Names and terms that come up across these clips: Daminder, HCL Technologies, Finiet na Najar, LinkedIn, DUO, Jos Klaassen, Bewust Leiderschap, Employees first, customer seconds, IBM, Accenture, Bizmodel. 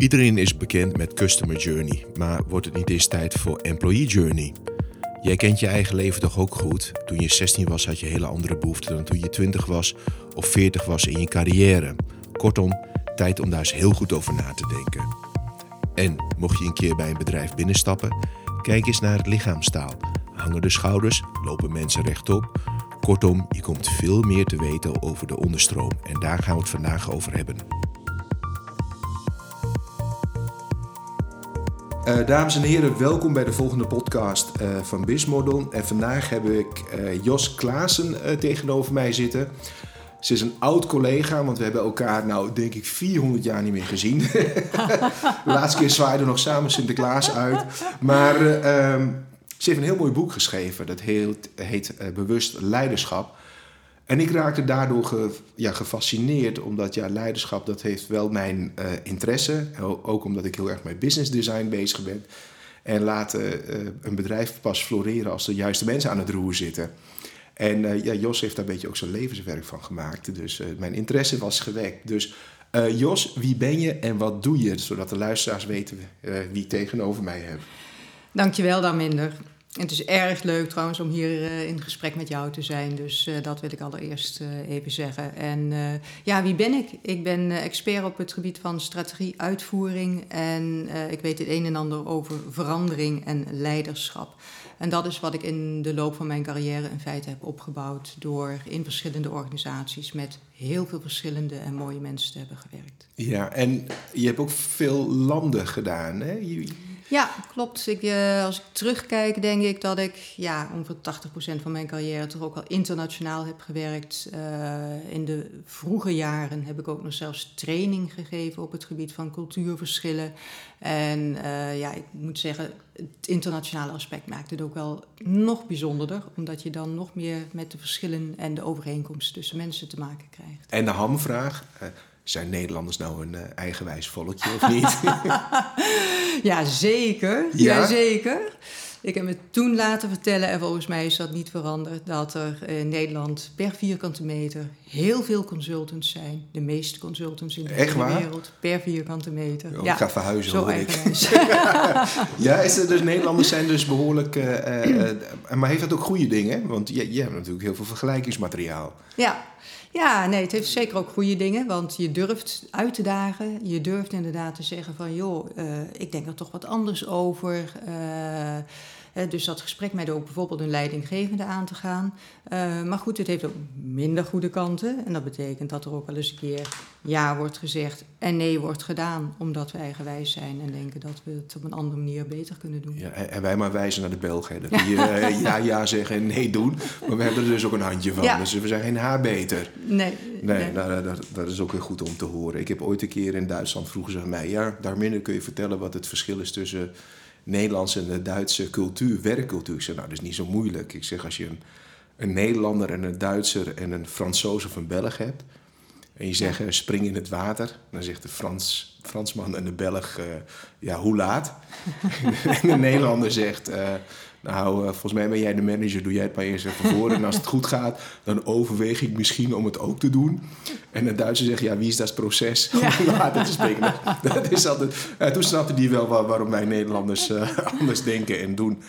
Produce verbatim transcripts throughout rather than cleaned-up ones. Iedereen is bekend met Customer Journey, maar wordt het niet eens tijd voor Employee Journey? Jij kent je eigen leven toch ook goed? Toen je zestien was had je hele andere behoeften dan toen je twintig was of veertig was in je carrière. Kortom, tijd om daar eens heel goed over na te denken. En mocht je een keer bij een bedrijf binnenstappen, kijk eens naar het lichaamstaal. Hangen de schouders, lopen mensen rechtop? Kortom, je komt veel meer te weten over de onderstroom en daar gaan we het vandaag over hebben. Uh, dames en heren, welkom bij de volgende podcast uh, van Bizmodel. En vandaag heb ik uh, Jos Klaassen uh, tegenover mij zitten. Ze is een oud collega, want we hebben elkaar, nou denk ik, vierhonderd jaar niet meer gezien. De laatste keer zwaaiden we nog samen Sinterklaas uit. Maar uh, um, ze heeft een heel mooi boek geschreven, dat heet, heet uh, Bewust Leiderschap. En ik raakte daardoor ge, ja, gefascineerd, omdat ja, leiderschap, dat heeft wel mijn uh, interesse. Ook omdat ik heel erg met business design bezig ben. En laat uh, een bedrijf pas floreren als de juiste mensen aan het roer zitten. En uh, ja, Jos heeft daar een beetje ook zijn levenswerk van gemaakt. Dus uh, mijn interesse was gewekt. Dus uh, Jos, wie ben je en wat doe je? Zodat de luisteraars weten uh, wie ik tegenover mij heb. Dankjewel, Daminder. Het is erg leuk trouwens om hier uh, in gesprek met jou te zijn. Dus uh, dat wil ik allereerst uh, even zeggen. En uh, ja, wie ben ik? Ik ben uh, expert op het gebied van strategie, uitvoering. En uh, ik weet het een en ander over verandering en leiderschap. En dat is wat ik in de loop van mijn carrière in feite heb opgebouwd door in verschillende organisaties met heel veel verschillende en mooie mensen te hebben gewerkt. Ja, en je hebt ook veel landen gedaan, hè? Je... Ja, klopt. Ik, uh, als ik terugkijk denk ik dat ik ja, ongeveer tachtig procent van mijn carrière toch ook al internationaal heb gewerkt. Uh, in de vroege jaren heb ik ook nog zelfs training gegeven op het gebied van cultuurverschillen. En uh, ja, ik moet zeggen, het internationale aspect maakt het ook wel nog bijzonderder. Omdat je dan nog meer met de verschillen en de overeenkomsten tussen mensen te maken krijgt. En de hamvraag... Uh... Zijn Nederlanders nou een uh, eigenwijs volkje of niet? Ja, zeker. Ja? Ja, zeker. Ik heb me toen laten vertellen, en volgens mij is dat niet veranderd, dat er in Nederland per vierkante meter heel veel consultants zijn. De meeste consultants in de Echt waar? wereld per vierkante meter. Jo, ja. Ik ga verhuizen, Zo hoor ik. Ja, is het, dus Nederlanders zijn dus behoorlijk... Uh, uh, maar heeft dat ook goede dingen? Want je, je hebt natuurlijk heel veel vergelijkingsmateriaal. Ja. Ja, nee, het heeft zeker ook goede dingen, want je durft uit te dagen. Je durft inderdaad te zeggen van, joh, uh, ik denk er toch wat anders over. Uh, dus dat gesprek met ook bijvoorbeeld een leidinggevende aan te gaan. Uh, maar goed, het heeft ook minder goede kanten. En dat betekent dat er ook wel eens een keer ja wordt gezegd en nee wordt gedaan. Omdat we eigenwijs zijn en denken dat we het op een andere manier beter kunnen doen. Ja, en wij maar wijzen naar de Belgen. Dat die uh, ja, ja zeggen en nee doen. Maar we hebben er dus ook een handje van. Ja. Dus we zijn geen haar beter. Nee, nee, nee. Nou, dat, dat is ook weer goed om te horen. Ik heb ooit een keer in Duitsland, vroegen ze aan mij... ja, Daminder, kun je vertellen wat het verschil is tussen Nederlandse en de Duitse cultuur, werkcultuur? Ik zei, nou, dat is niet zo moeilijk. Ik zeg, als je een, een Nederlander en een Duitser en een Fransoos of een Belg hebt... en je zegt, ja, spring in het water... dan zegt de Frans, Fransman en de Belg, uh, ja, hoe laat? En de Nederlander zegt... Uh, nou, uh, volgens mij ben jij de manager, doe jij het maar eerst even voor. En als het goed gaat, dan overweeg ik misschien om het ook te doen. En de Duitser zegt, ja, wie is dat proces? Ja. Om later te spreken. Dat is altijd, uh, toen snapte die wel waar, waarom wij Nederlanders uh, anders denken en doen.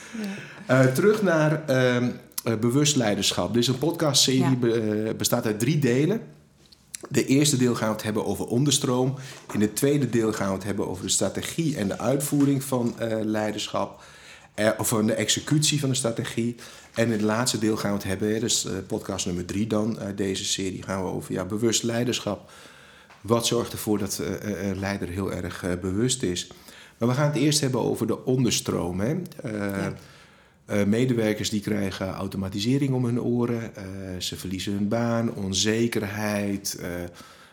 Uh, terug naar uh, uh, bewust leiderschap. Dit is een podcastserie, ja. be, uh, bestaat uit drie delen. De eerste deel gaan we het hebben over onderstroom. In het tweede deel gaan we het hebben over de strategie en de uitvoering van uh, leiderschap... of de executie van de strategie. En in het laatste deel gaan we het hebben... dus podcast nummer drie dan uit deze serie... gaan we over ja, bewust leiderschap. Wat zorgt ervoor dat een leider heel erg bewust is? Maar we gaan het eerst hebben over de onderstroom. Hè? Uh, ja. Medewerkers die krijgen automatisering om hun oren. Uh, ze verliezen hun baan, onzekerheid... Uh,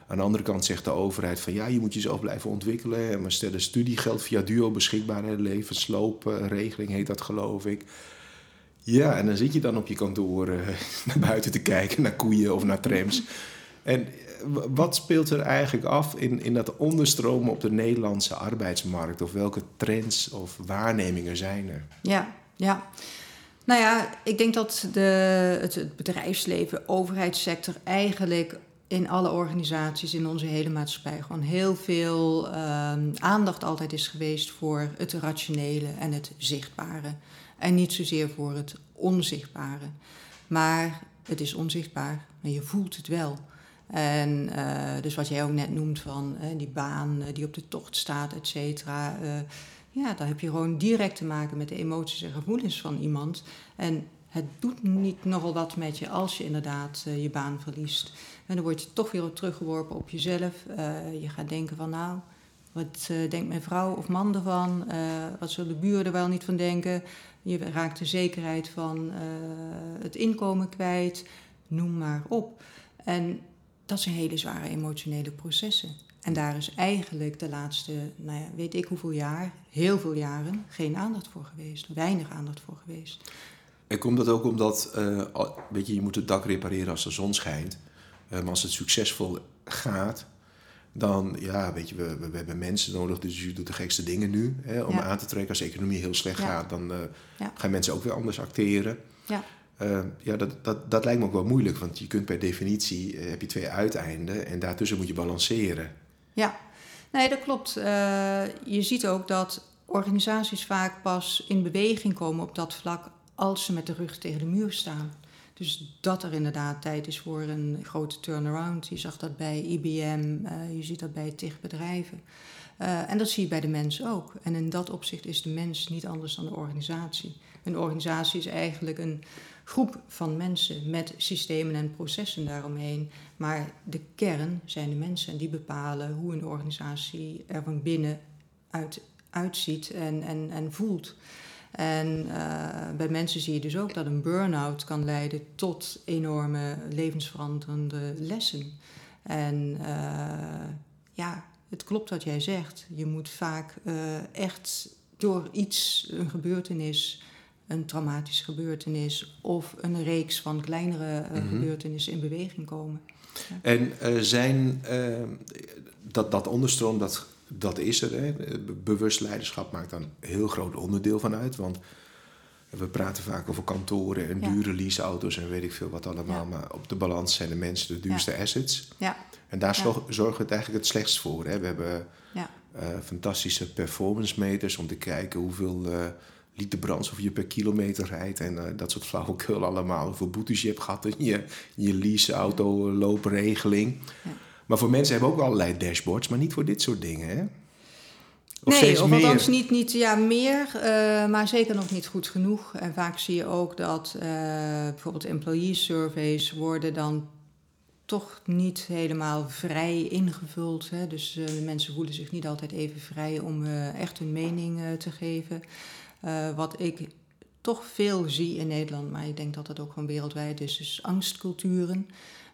Aan de andere kant zegt de overheid van... ja, je moet jezelf blijven ontwikkelen... en we stellen studiegeld via D U O beschikbaar... levensloopregeling heet dat, geloof ik. Ja, en dan zit je dan op je kantoor... Euh, naar buiten te kijken, naar koeien of naar trams. En wat speelt er eigenlijk af... in, in dat onderstromen op de Nederlandse arbeidsmarkt? Of welke trends of waarnemingen zijn er? Ja, ja. Nou ja, ik denk dat de, het, het bedrijfsleven, overheidssector... eigenlijk... in alle organisaties, in onze hele maatschappij, gewoon heel veel um, aandacht altijd is geweest voor het rationele en het zichtbare. En niet zozeer voor het onzichtbare. Maar het is onzichtbaar, maar je voelt het wel. En uh, dus wat jij ook net noemt van uh, die baan uh, die op de tocht staat, et cetera. Uh, ja, daar heb je gewoon direct te maken met de emoties en gevoelens van iemand. En het doet niet nogal wat met je als je inderdaad uh, je baan verliest. En dan word je toch weer op teruggeworpen op jezelf. Uh, je gaat denken van nou, wat uh, denkt mijn vrouw of man ervan? Uh, wat zullen de buren er wel niet van denken? Je raakt de zekerheid van uh, het inkomen kwijt. Noem maar op. En dat zijn hele zware emotionele processen. En daar is eigenlijk de laatste, nou ja, weet ik hoeveel jaar, heel veel jaren, geen aandacht voor geweest. Weinig aandacht voor geweest. En komt dat ook omdat, uh, weet je, je moet het dak repareren als de zon schijnt. Uh, maar als het succesvol gaat, dan, ja, weet je, we, we, we hebben mensen nodig, dus je doet de gekste dingen nu. Hè, om ja. aan te trekken, als de economie heel slecht ja. gaat, dan uh, ja. gaan mensen ook weer anders acteren. Ja. Uh, ja, dat, dat, dat lijkt me ook wel moeilijk, want je kunt per definitie, uh, heb je twee uiteinden en daartussen moet je balanceren. Ja, nee, dat klopt. Uh, je ziet ook dat organisaties vaak pas in beweging komen op dat vlak als ze met de rug tegen de muur staan. Dus dat er inderdaad tijd is voor een grote turnaround. Je zag dat bij I B M, uh, je ziet dat bij tig bedrijven. Uh, en dat zie je bij de mens ook. En in dat opzicht is de mens niet anders dan de organisatie. Een organisatie is eigenlijk een groep van mensen met systemen en processen daaromheen. Maar de kern zijn de mensen en die bepalen hoe een organisatie er van binnen uit, uitziet en, en, en voelt. En uh, bij mensen zie je dus ook dat een burn-out kan leiden tot enorme levensveranderende lessen. En uh, ja, het klopt wat jij zegt. Je moet vaak uh, echt door iets, een gebeurtenis, een traumatische gebeurtenis of een reeks van kleinere uh, mm-hmm. gebeurtenissen in beweging komen. Ja. En uh, zijn uh, dat, dat onderstroom, dat, dat is er. Hè? Bewust leiderschap maakt daar een heel groot onderdeel van uit. Want we praten vaak over kantoren en ja. dure leaseauto's en weet ik veel wat allemaal. Ja. Maar op de balans zijn de mensen de duurste ja. assets. Ja. En daar ja. zorgen we het eigenlijk het slechtst voor. Hè? We hebben ja. uh, fantastische performance meters om te kijken hoeveel Uh, liter brandstof je per kilometer rijdt en uh, dat soort flauwekul allemaal. Hoeveel boetes je hebt gehad in je, je lease-auto loopregeling. Ja. Maar voor mensen hebben ook allerlei dashboards, maar niet voor dit soort dingen, hè? Of nee, steeds of meer. Althans niet, niet ja, meer, uh, maar zeker nog niet goed genoeg. En vaak zie je ook dat uh, bijvoorbeeld employees surveys worden dan toch niet helemaal vrij ingevuld. Hè? Dus uh, mensen voelen zich niet altijd even vrij om uh, echt hun mening uh, te geven. Uh, wat ik toch veel zie in Nederland, maar ik denk dat dat ook gewoon wereldwijd is, dus angstculturen.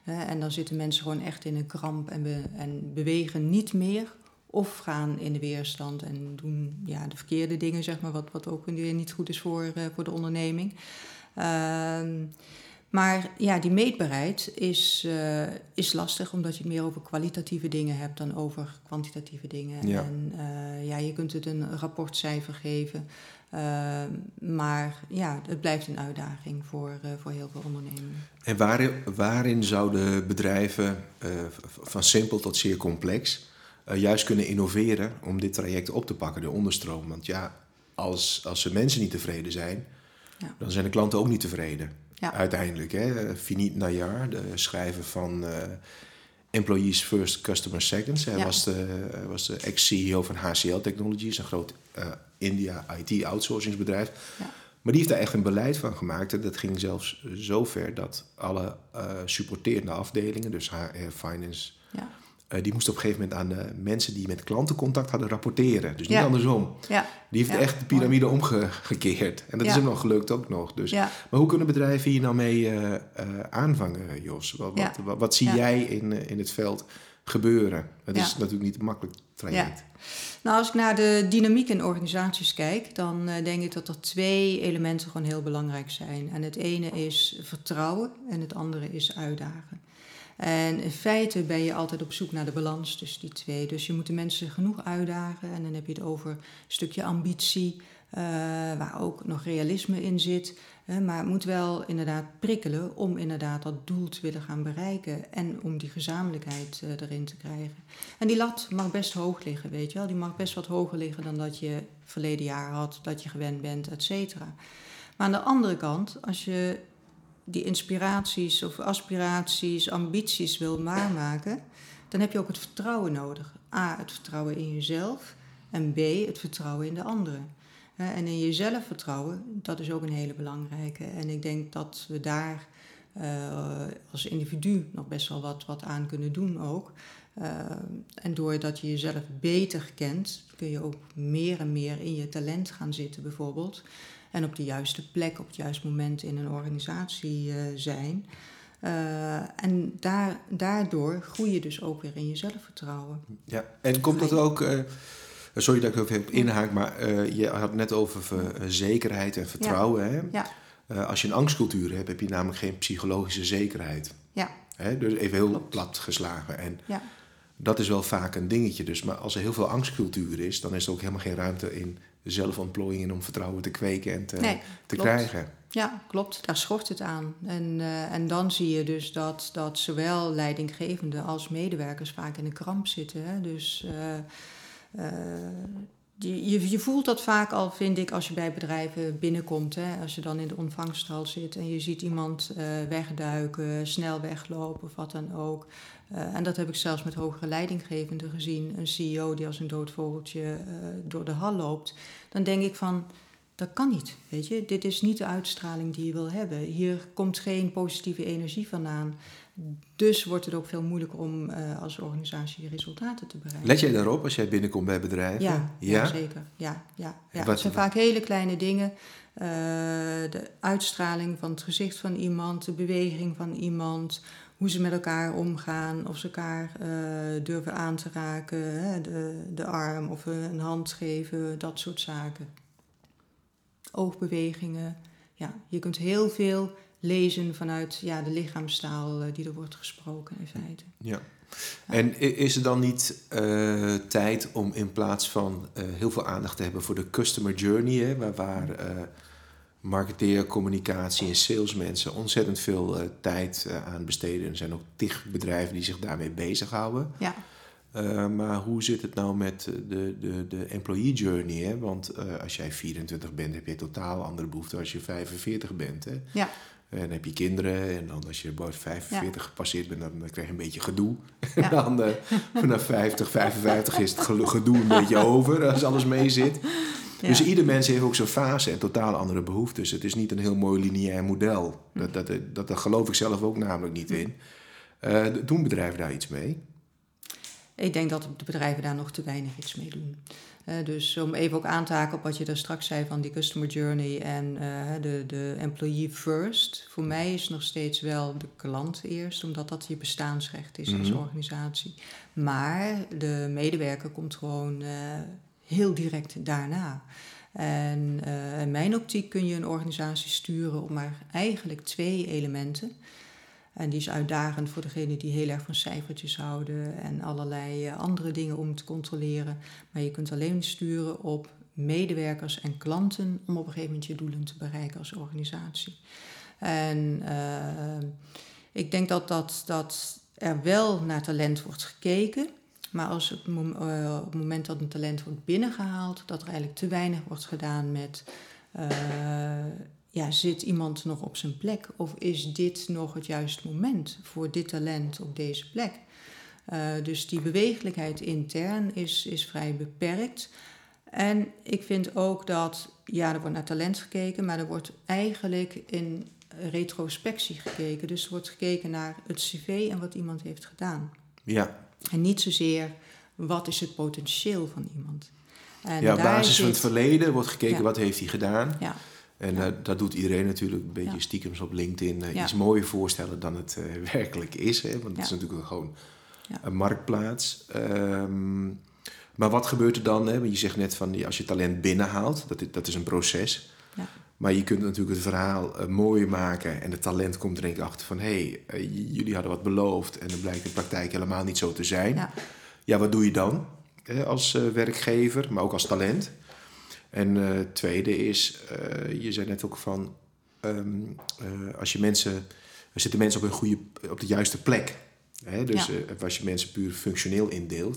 Uh, en dan zitten mensen gewoon echt in een kramp en, be- en bewegen niet meer. Of gaan in de weerstand en doen ja, de verkeerde dingen, zeg maar, wat, wat ook weer niet goed is voor, uh, voor de onderneming. Uh, maar ja, die meetbaarheid is, uh, is lastig, omdat je het meer over kwalitatieve dingen hebt dan over kwantitatieve dingen. Ja. En uh, ja, je kunt het een rapportcijfer geven. Uh, maar ja, het blijft een uitdaging voor, uh, voor heel veel ondernemingen. En waarin, waarin zouden bedrijven uh, van simpel tot zeer complex uh, juist kunnen innoveren om dit traject op te pakken, de onderstroom? Want ja, als, als de mensen niet tevreden zijn, ja. dan zijn de klanten ook niet tevreden. Ja. Uiteindelijk, hè? Finiet na Najar, de schrijver van uh, Employees first, customer seconds. Hij ja. was de, was de ex-C E O van H C L Technologies, een groot uh, India I T-outsourcingsbedrijf. Ja. Maar die heeft daar echt een beleid van gemaakt. En dat ging zelfs zo ver dat alle uh, supporterende afdelingen, dus H R, Finance, ja. uh, die moesten op een gegeven moment aan de mensen die met klanten contact hadden rapporteren. Dus niet ja. andersom. Ja. Die heeft ja. echt de piramide omgekeerd. En dat ja. is hem nog gelukt ook nog. Dus. Ja. Maar hoe kunnen bedrijven hier nou mee uh, uh, aanvangen, Jos? Wat, ja. wat, wat, wat zie ja. jij in, uh, in het veld gebeuren? Het ja. is natuurlijk niet een makkelijk traject. Ja. Nou, als ik naar de dynamiek in organisaties kijk, dan uh, denk ik dat er twee elementen gewoon heel belangrijk zijn. En het ene is vertrouwen en het andere is uitdagen. En in feite ben je altijd op zoek naar de balans tussen die twee. Dus je moet de mensen genoeg uitdagen en dan heb je het over een stukje ambitie, Uh, waar ook nog realisme in zit. Uh, maar het moet wel inderdaad prikkelen om inderdaad dat doel te willen gaan bereiken. En om die gezamenlijkheid uh, erin te krijgen. En die lat mag best hoog liggen, weet je wel. Die mag best wat hoger liggen dan dat je verleden jaar had, dat je gewend bent, et cetera. Maar aan de andere kant, als je die inspiraties of aspiraties, ambities wil waarmaken, dan heb je ook het vertrouwen nodig. A, het vertrouwen in jezelf en B, het vertrouwen in de anderen. En in jezelf vertrouwen, dat is ook een hele belangrijke. En ik denk dat we daar uh, als individu nog best wel wat, wat aan kunnen doen ook. Uh, en doordat je jezelf beter kent, kun je ook meer en meer in je talent gaan zitten bijvoorbeeld. En op de juiste plek, op het juiste moment in een organisatie uh, zijn. Uh, en daar, daardoor groei je dus ook weer in je zelfvertrouwen. Ja, en komt dat ook... Uh... Sorry dat ik er even inhaak, maar uh, je had het net over ver, zekerheid en vertrouwen. Ja. Hè? Ja. Uh, als je een angstcultuur hebt, heb je namelijk geen psychologische zekerheid. Ja. Hè? Dus even heel Klopt. plat geslagen. En ja. dat is wel vaak een dingetje. Dus. Maar als er heel veel angstcultuur is, dan is er ook helemaal geen ruimte in zelfontplooiing en om vertrouwen te kweken en te, nee, te krijgen. Ja, klopt. Daar schort het aan. En, uh, en dan zie je dus dat, dat zowel leidinggevenden als medewerkers vaak in de kramp zitten. Hè? Dus... Uh, Uh, die, je, je voelt dat vaak al, vind ik, als je bij bedrijven binnenkomt. Hè? Als je dan in de ontvangsthal zit en je ziet iemand uh, wegduiken, snel weglopen of wat dan ook. Uh, en dat heb ik zelfs met hogere leidinggevenden gezien. Een C E O die als een dood vogeltje uh, door de hal loopt. Dan denk ik van, dat kan niet, weet je. Dit is niet de uitstraling die je wil hebben. Hier komt geen positieve energie vandaan. Dus wordt het ook veel moeilijker om uh, als organisatie resultaten te bereiken. Let jij daarop als jij binnenkomt bij bedrijven? Ja, ja? zeker. Ja, ja, ja. Het zijn vaak hele kleine dingen. Uh, de uitstraling van het gezicht van iemand, de beweging van iemand, hoe ze met elkaar omgaan, of ze elkaar uh, durven aan te raken, hè, de, de arm of een hand geven, dat soort zaken. Oogbewegingen. Ja, je kunt heel veel lezen vanuit ja, de lichaamstaal die er wordt gesproken in feite. Ja. Ja. En is er dan niet uh, tijd om in plaats van uh, heel veel aandacht te hebben voor de customer journey, hè, waar, waar uh, marketeer, communicatie en salesmensen ontzettend veel uh, tijd uh, aan besteden. Er zijn ook tig bedrijven die zich daarmee bezighouden. Ja. Uh, maar hoe zit het nou met de, de, de employee journey? Hè? Want uh, als jij vierentwintig bent, heb je totaal andere behoeften als je vijfenveertig bent. Hè? Ja. En dan heb je kinderen. En dan als je vijfenveertig ja. gepasseerd bent, dan krijg je een beetje gedoe. Ja. En dan uh, vanaf vijftig, vijfenvijftig is het gedoe een beetje over als alles mee zit. Ja. Dus ieder mens heeft ook zo'n fase en totaal andere behoeftes. Het is niet een heel mooi lineair model. Dat, dat, dat, dat geloof ik zelf ook namelijk niet in. Uh, doen bedrijven daar iets mee? Ik denk dat de bedrijven daar nog te weinig iets mee doen. Uh, dus om even ook aan te haken op wat je daar straks zei van die customer journey en uh, de, de employee first. Voor mij is nog steeds wel de klant eerst, omdat dat je bestaansrecht is mm-hmm. als organisatie. Maar de medewerker komt gewoon uh, heel direct daarna. En uh, in mijn optiek kun je een organisatie sturen op maar eigenlijk twee elementen. En die is uitdagend voor degenen die heel erg van cijfertjes houden en allerlei andere dingen om te controleren. Maar je kunt alleen sturen op medewerkers en klanten om op een gegeven moment je doelen te bereiken als organisatie. En uh, ik denk dat, dat, dat er wel naar talent wordt gekeken. Maar als het, uh, op het moment dat een talent wordt binnengehaald, dat er eigenlijk te weinig wordt gedaan met... Uh, Ja, zit iemand nog op zijn plek? Of is dit nog het juiste moment voor dit talent op deze plek? Uh, dus die beweeglijkheid intern is, is vrij beperkt. En ik vind ook dat, ja, er wordt naar talent gekeken, maar er wordt eigenlijk in retrospectie gekeken. Dus er wordt gekeken naar het cv en wat iemand heeft gedaan. Ja. En niet zozeer wat is het potentieel van iemand. En ja, op basis zit... van het verleden wordt gekeken ja. wat heeft hij gedaan. Ja. En ja. uh, dat doet iedereen natuurlijk een beetje ja. stiekem op LinkedIn uh, ja. iets mooier voorstellen dan het uh, werkelijk is. Hè? Want het ja. is natuurlijk gewoon ja. een marktplaats. Um, maar wat gebeurt er dan? Hè? Je zegt net van als je talent binnenhaalt, dat is, dat is een proces. Ja. Maar je kunt natuurlijk het verhaal uh, mooier maken en het talent komt er denk ik achter van hé, hey, uh, jullie hadden wat beloofd en dan blijkt de praktijk helemaal niet zo te zijn. Ja, ja wat doe je dan hè, als uh, werkgever, maar ook als talent? En uh, tweede is, uh, je zei net ook van, um, uh, als je mensen, zitten mensen op een goede, op de juiste plek. Hè? Dus ja. uh, als je mensen puur functioneel indeelt,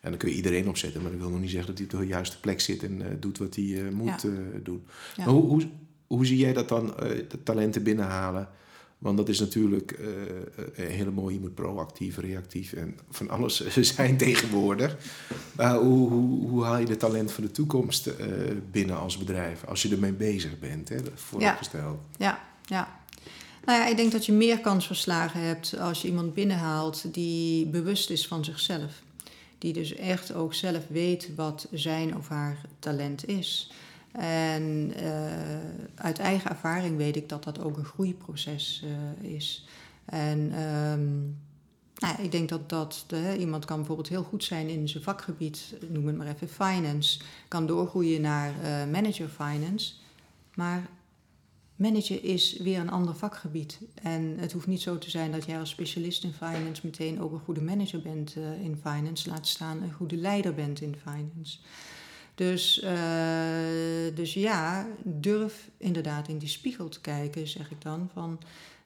en dan kun je iedereen opzetten, maar dat wil nog niet zeggen dat hij op de juiste plek zit en uh, doet wat hij uh, moet ja. uh, doen. Ja. Maar hoe, hoe, hoe zie jij dat dan, uh, de talenten binnenhalen? Want dat is natuurlijk uh, een hele mooie, je moet proactief, reactief en van alles zijn tegenwoordig. Maar hoe, hoe, hoe haal je de talent van de toekomst uh, binnen als bedrijf? Als je ermee bezig bent, hè, vooropgesteld. Ja, ja, ja. Nou ja, ik denk dat je meer kans van slagen hebt als je iemand binnenhaalt die bewust is van zichzelf. Die dus echt ook zelf weet wat zijn of haar talent is. En uh, uit eigen ervaring weet ik dat dat ook een groeiproces uh, is. En um, nou, ik denk dat, dat de, iemand kan bijvoorbeeld heel goed zijn in zijn vakgebied, noem het maar even finance, kan doorgroeien naar uh, manager finance. Maar managen is weer een ander vakgebied. En het hoeft niet zo te zijn dat jij als specialist in finance meteen ook een goede manager bent uh, in finance, laat staan een goede leider bent in finance. Dus, uh, dus ja, durf inderdaad in die spiegel te kijken, zeg ik dan. Van,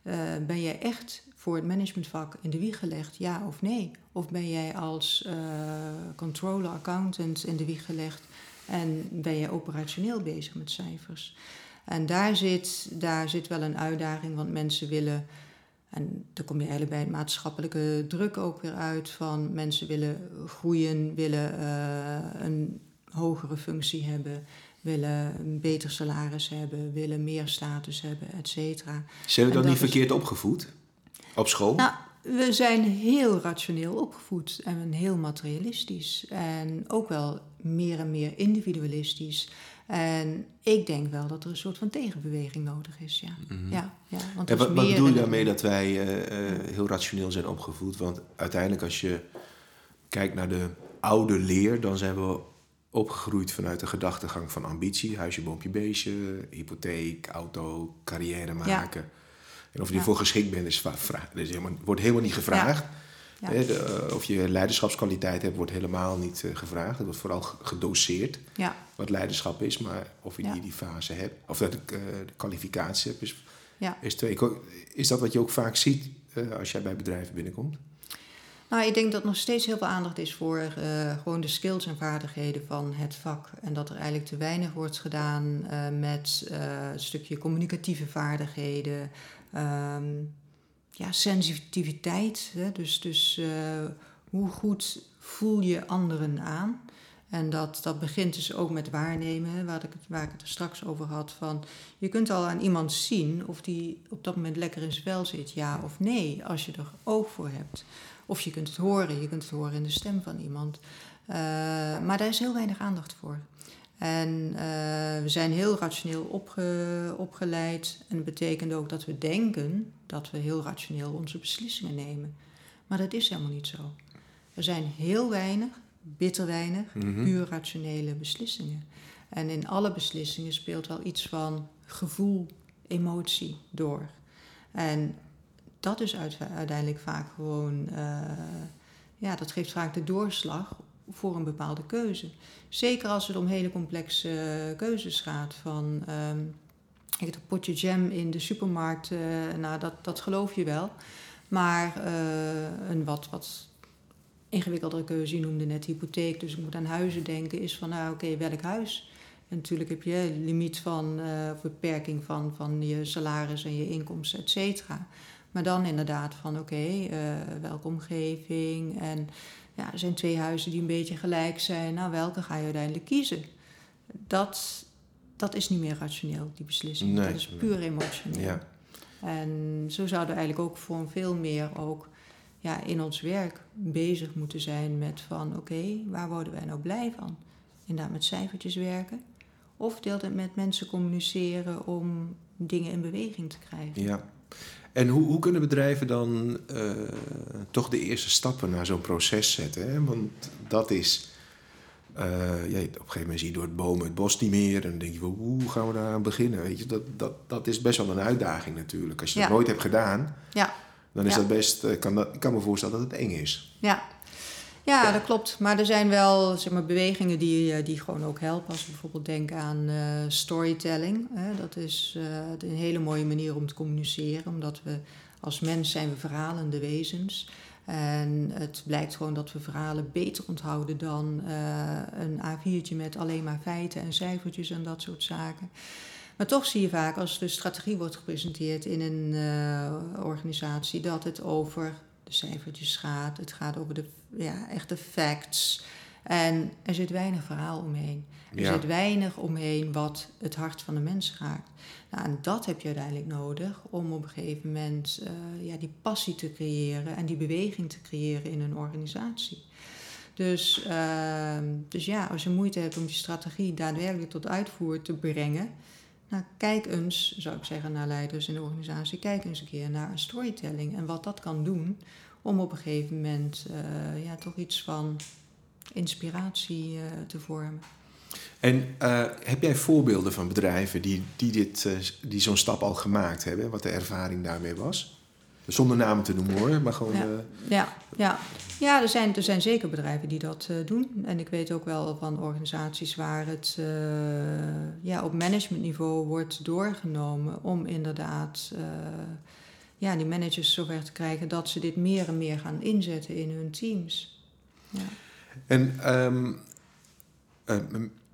uh, ben jij echt voor het managementvak in de wieg gelegd, ja of nee? Of ben jij als uh, controller, accountant in de wieg gelegd en ben jij operationeel bezig met cijfers? En daar zit, daar zit wel een uitdaging, want mensen willen... En dan kom je eigenlijk bij het maatschappelijke druk ook weer uit van... mensen willen groeien, willen uh, een... hogere functie hebben, willen een beter salaris hebben, willen meer status hebben, et cetera. Zijn we dan niet verkeerd opgevoed op school? Nou, we zijn heel rationeel opgevoed en heel materialistisch en ook wel meer en meer individualistisch. En ik denk wel dat er een soort van tegenbeweging nodig is, ja. Mm-hmm. ja, ja want en wat, wat bedoel je daarmee dat wij uh, uh, heel rationeel zijn opgevoed? Want uiteindelijk als je kijkt naar de oude leer, dan zijn we opgegroeid vanuit de gedachtegang van ambitie, huisje, boompje, beestje, hypotheek, auto, carrière maken. Ja. En of je ja. ervoor geschikt bent, is, is helemaal, wordt helemaal niet gevraagd. Ja. Ja. De, uh, of je leiderschapskwaliteit hebt, wordt helemaal niet uh, gevraagd. Het wordt vooral gedoseerd ja. wat leiderschap is, maar of je ja. die, die fase hebt, of dat ik uh, de kwalificatie heb, is, ja. is twee. Is dat wat je ook vaak ziet uh, als jij bij bedrijven binnenkomt? Nou, ik denk dat nog steeds heel veel aandacht is voor uh, gewoon de skills en vaardigheden van het vak. En dat er eigenlijk te weinig wordt gedaan uh, met uh, een stukje communicatieve vaardigheden. Um, ja, sensitiviteit. Hè? Dus, dus uh, hoe goed voel je anderen aan? En dat, dat begint dus ook met waarnemen, hè, waar, ik, waar ik het er straks over had. Van, je kunt al aan iemand zien of die op dat moment lekker in zijn vel zit, ja of nee, als je er oog voor hebt. Of je kunt het horen, je kunt het horen in de stem van iemand. Uh, maar daar is heel weinig aandacht voor. En uh, we zijn heel rationeel opge- opgeleid. En dat betekent ook dat we denken dat we heel rationeel onze beslissingen nemen. Maar dat is helemaal niet zo. Er zijn heel weinig, bitter weinig, mm-hmm. puur rationele beslissingen. En in alle beslissingen speelt wel iets van gevoel, emotie door. En... dat is uiteindelijk vaak gewoon... Uh, ja, dat geeft vaak de doorslag voor een bepaalde keuze. Zeker als het om hele complexe uh, keuzes gaat. Van um, ik dat potje jam in de supermarkt, uh, nou, dat, dat geloof je wel. Maar uh, een wat, wat ingewikkeldere keuze, je noemde net hypotheek... dus ik moet aan huizen denken, is van nou oké, okay, welk huis... En natuurlijk heb je een limiet van, uh, beperking van, van je salaris en je inkomsten, et cetera. Maar dan inderdaad van oké, okay, uh, welke omgeving? En ja, er zijn twee huizen die een beetje gelijk zijn. Nou, welke ga je uiteindelijk kiezen? Dat, dat is niet meer rationeel, die beslissing. Nee, dat is puur nee. emotioneel. Ja. En zo zouden we eigenlijk ook voor veel meer ook ja, in ons werk bezig moeten zijn met van oké, okay, waar worden wij nou blij van? Inderdaad met cijfertjes werken. Of deelt het met mensen communiceren om dingen in beweging te krijgen. Ja. En hoe, hoe kunnen bedrijven dan uh, toch de eerste stappen naar zo'n proces zetten? Hè? Want dat is... Uh, ja, op een gegeven moment zie je door het bomen het bos niet meer. En dan denk je, hoe gaan we daar aan beginnen? Weet je, dat, dat, dat is best wel een uitdaging natuurlijk. Als je ja. dat nooit hebt gedaan, ja. dan is ja. dat best... Kan dat, ik kan me voorstellen dat het eng is. Ja. Ja, dat klopt. Maar er zijn wel zeg maar, bewegingen die, die gewoon ook helpen. Als we bijvoorbeeld denken aan uh, storytelling. Hè? Dat is uh, een hele mooie manier om te communiceren. Omdat we als mens zijn we verhalende wezens. En het blijkt gewoon dat we verhalen beter onthouden dan uh, een A viertje met alleen maar feiten en cijfertjes en dat soort zaken. Maar toch zie je vaak als de strategie wordt gepresenteerd in een uh, organisatie dat het over de cijfertjes gaat. Het gaat over de ja, echte facts. En er zit weinig verhaal omheen. Er ja. zit weinig omheen wat het hart van de mens raakt. Nou, en dat heb je uiteindelijk nodig om op een gegeven moment uh, ja, die passie te creëren en die beweging te creëren in een organisatie. Dus, uh, dus ja, als je moeite hebt om die strategie daadwerkelijk tot uitvoer te brengen, nou, kijk eens, zou ik zeggen, naar leiders in de organisatie, kijk eens een keer naar een storytelling en wat dat kan doen om op een gegeven moment uh, ja, toch iets van inspiratie uh, te vormen. En uh, heb jij voorbeelden van bedrijven die, die, dit, uh, die zo'n stap al gemaakt hebben? Wat de ervaring daarmee was? Zonder namen te noemen hoor, maar gewoon... Ja, uh... ja, ja. ja er, zijn, er zijn zeker bedrijven die dat uh, doen. En ik weet ook wel van organisaties waar het uh, ja, op managementniveau wordt doorgenomen om inderdaad... Uh, ja, die managers zover te krijgen dat ze dit meer en meer gaan inzetten in hun teams. Ja. En... Um, uh,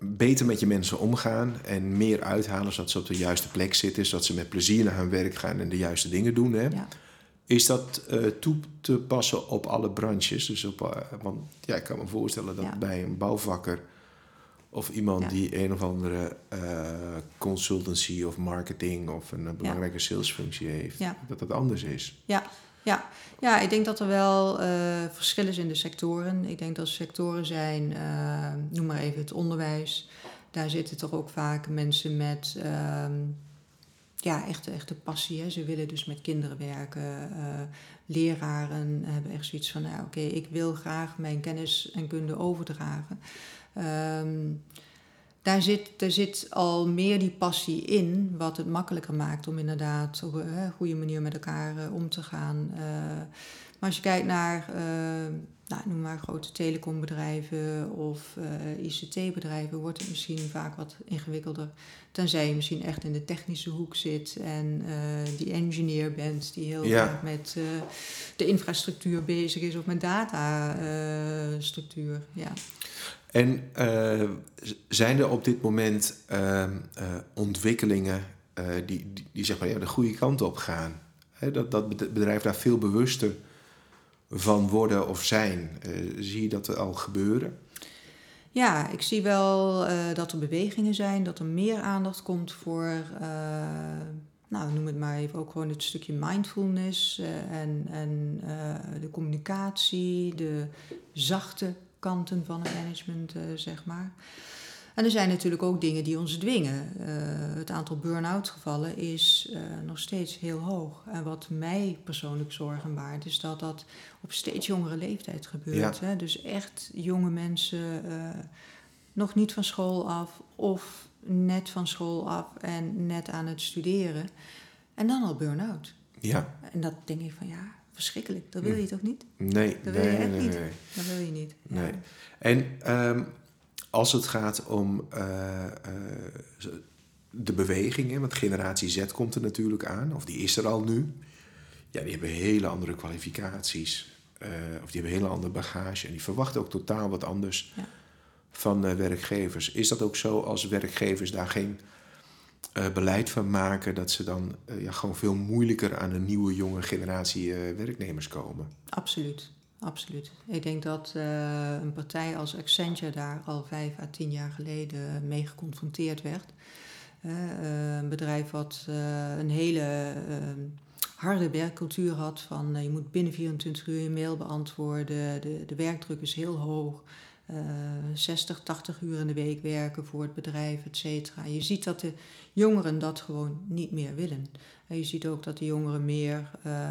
beter met je mensen omgaan en meer uithalen zodat ze op de juiste plek zitten, zodat ze met plezier naar hun werk gaan en de juiste dingen doen. Hè? Ja. Is dat uh, toe te passen op alle branches? Dus op, uh, want ja, ik kan me voorstellen dat ja. bij een bouwvakker of iemand ja. die een of andere uh, consultancy of marketing of een uh, belangrijke ja. salesfunctie heeft, ja. dat dat anders is. Ja. Ja, ja, ik denk dat er wel uh, verschil is in de sectoren. Ik denk dat er sectoren zijn, uh, noem maar even het onderwijs. Daar zitten toch ook vaak mensen met uh, ja, echte, echte passie. Hè. Ze willen dus met kinderen werken. Uh, leraren hebben echt zoiets van, nou, oké, okay, ik wil graag mijn kennis en kunde overdragen. Um, Daar zit, daar zit al meer die passie in, wat het makkelijker maakt om inderdaad op een goede manier met elkaar om te gaan. Uh, maar als je kijkt naar, uh, nou, noem maar grote telecombedrijven of uh, I C T-bedrijven, wordt het misschien vaak wat ingewikkelder. Tenzij je misschien echt in de technische hoek zit en uh, die engineer bent die heel ja. erg met uh, de infrastructuur bezig is of met datastructuur. Uh, ja. En uh, zijn er op dit moment uh, uh, ontwikkelingen uh, die, die, die zeg maar, ja, de goede kant op gaan? He, dat, dat bedrijven daar veel bewuster van worden of zijn. Uh, zie je dat er al gebeuren? Ja, ik zie wel uh, dat er bewegingen zijn, dat er meer aandacht komt voor... Uh, nou, noem het maar even ook gewoon het stukje mindfulness uh, en, en uh, de communicatie, de zachte kanten van het management, uh, zeg maar. En er zijn natuurlijk ook dingen die ons dwingen. Uh, het aantal burn-out gevallen is uh, nog steeds heel hoog. En wat mij persoonlijk zorgen baart, is dat dat op steeds jongere leeftijd gebeurt. Ja. Hè? Dus echt jonge mensen uh, nog niet van school af of net van school af en net aan het studeren. En dan al burn-out. Ja. En dat denk ik van ja... verschrikkelijk, dat wil je toch niet? Nee, dat wil nee, je echt nee, niet. Nee. Dat wil je niet. Ja. Nee. En um, als het gaat om uh, uh, de bewegingen, want generatie Z komt er natuurlijk aan, of die is er al nu. Ja, die hebben hele andere kwalificaties, uh, of die hebben hele andere bagage en die verwachten ook totaal wat anders ja. van uh, werkgevers. Is dat ook zo als werkgevers daar geen Uh, beleid van maken, dat ze dan uh, ja, gewoon veel moeilijker aan een nieuwe jonge generatie uh, werknemers komen? Absoluut, absoluut. Ik denk dat uh, een partij als Accenture daar al vijf à tien jaar geleden mee geconfronteerd werd. Uh, uh, een bedrijf wat uh, een hele uh, harde werkcultuur had van uh, je moet binnen vierentwintig uur je mail beantwoorden, de, de werkdruk is heel hoog. Uh, zestig, tachtig uur in de week werken voor het bedrijf, et cetera. Je ziet dat de jongeren dat gewoon niet meer willen. En je ziet ook dat de jongeren meer uh,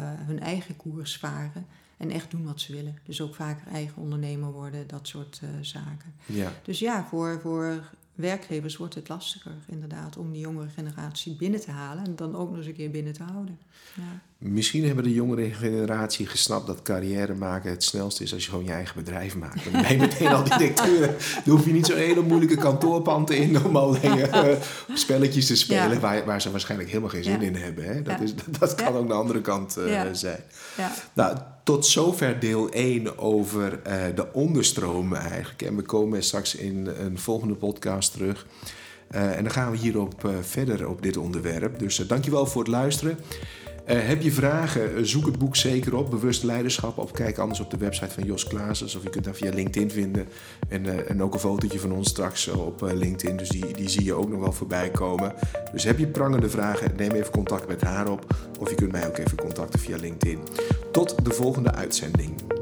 hun eigen koers varen en echt doen wat ze willen. Dus ook vaker eigen ondernemer worden, dat soort uh, zaken. Ja. Dus ja, voor, voor werkgevers wordt het lastiger inderdaad om die jongere generatie binnen te halen en dan ook nog eens een keer binnen te houden. Ja. Misschien hebben de jongere generatie gesnapt dat carrière maken het snelste is als je gewoon je eigen bedrijf maakt. Dan ben je meteen al directeur. Dan hoef je niet zo'n hele moeilijke kantoorpanden in om alleen uh, spelletjes te spelen ja. waar, waar ze waarschijnlijk helemaal geen zin ja. in hebben. Hè? Dat, ja. is, dat, dat kan ja. ook de andere kant uh, ja. zijn. Ja. Nou, tot zover deel één over uh, de onderstromen eigenlijk. En we komen straks in een volgende podcast terug. Uh, en dan gaan we hierop uh, verder op dit onderwerp. Dus uh, dankjewel voor het luisteren. Uh, heb je vragen, uh, zoek het boek zeker op. Bewust Leiderschap op. Kijk anders op de website van Jos Klaassen. Of je kunt dat via LinkedIn vinden. En, uh, en ook een fotootje van ons straks op uh, LinkedIn. Dus die, die zie je ook nog wel voorbij komen. Dus heb je prangende vragen, neem even contact met haar op. Of je kunt mij ook even contacten via LinkedIn. Tot de volgende uitzending.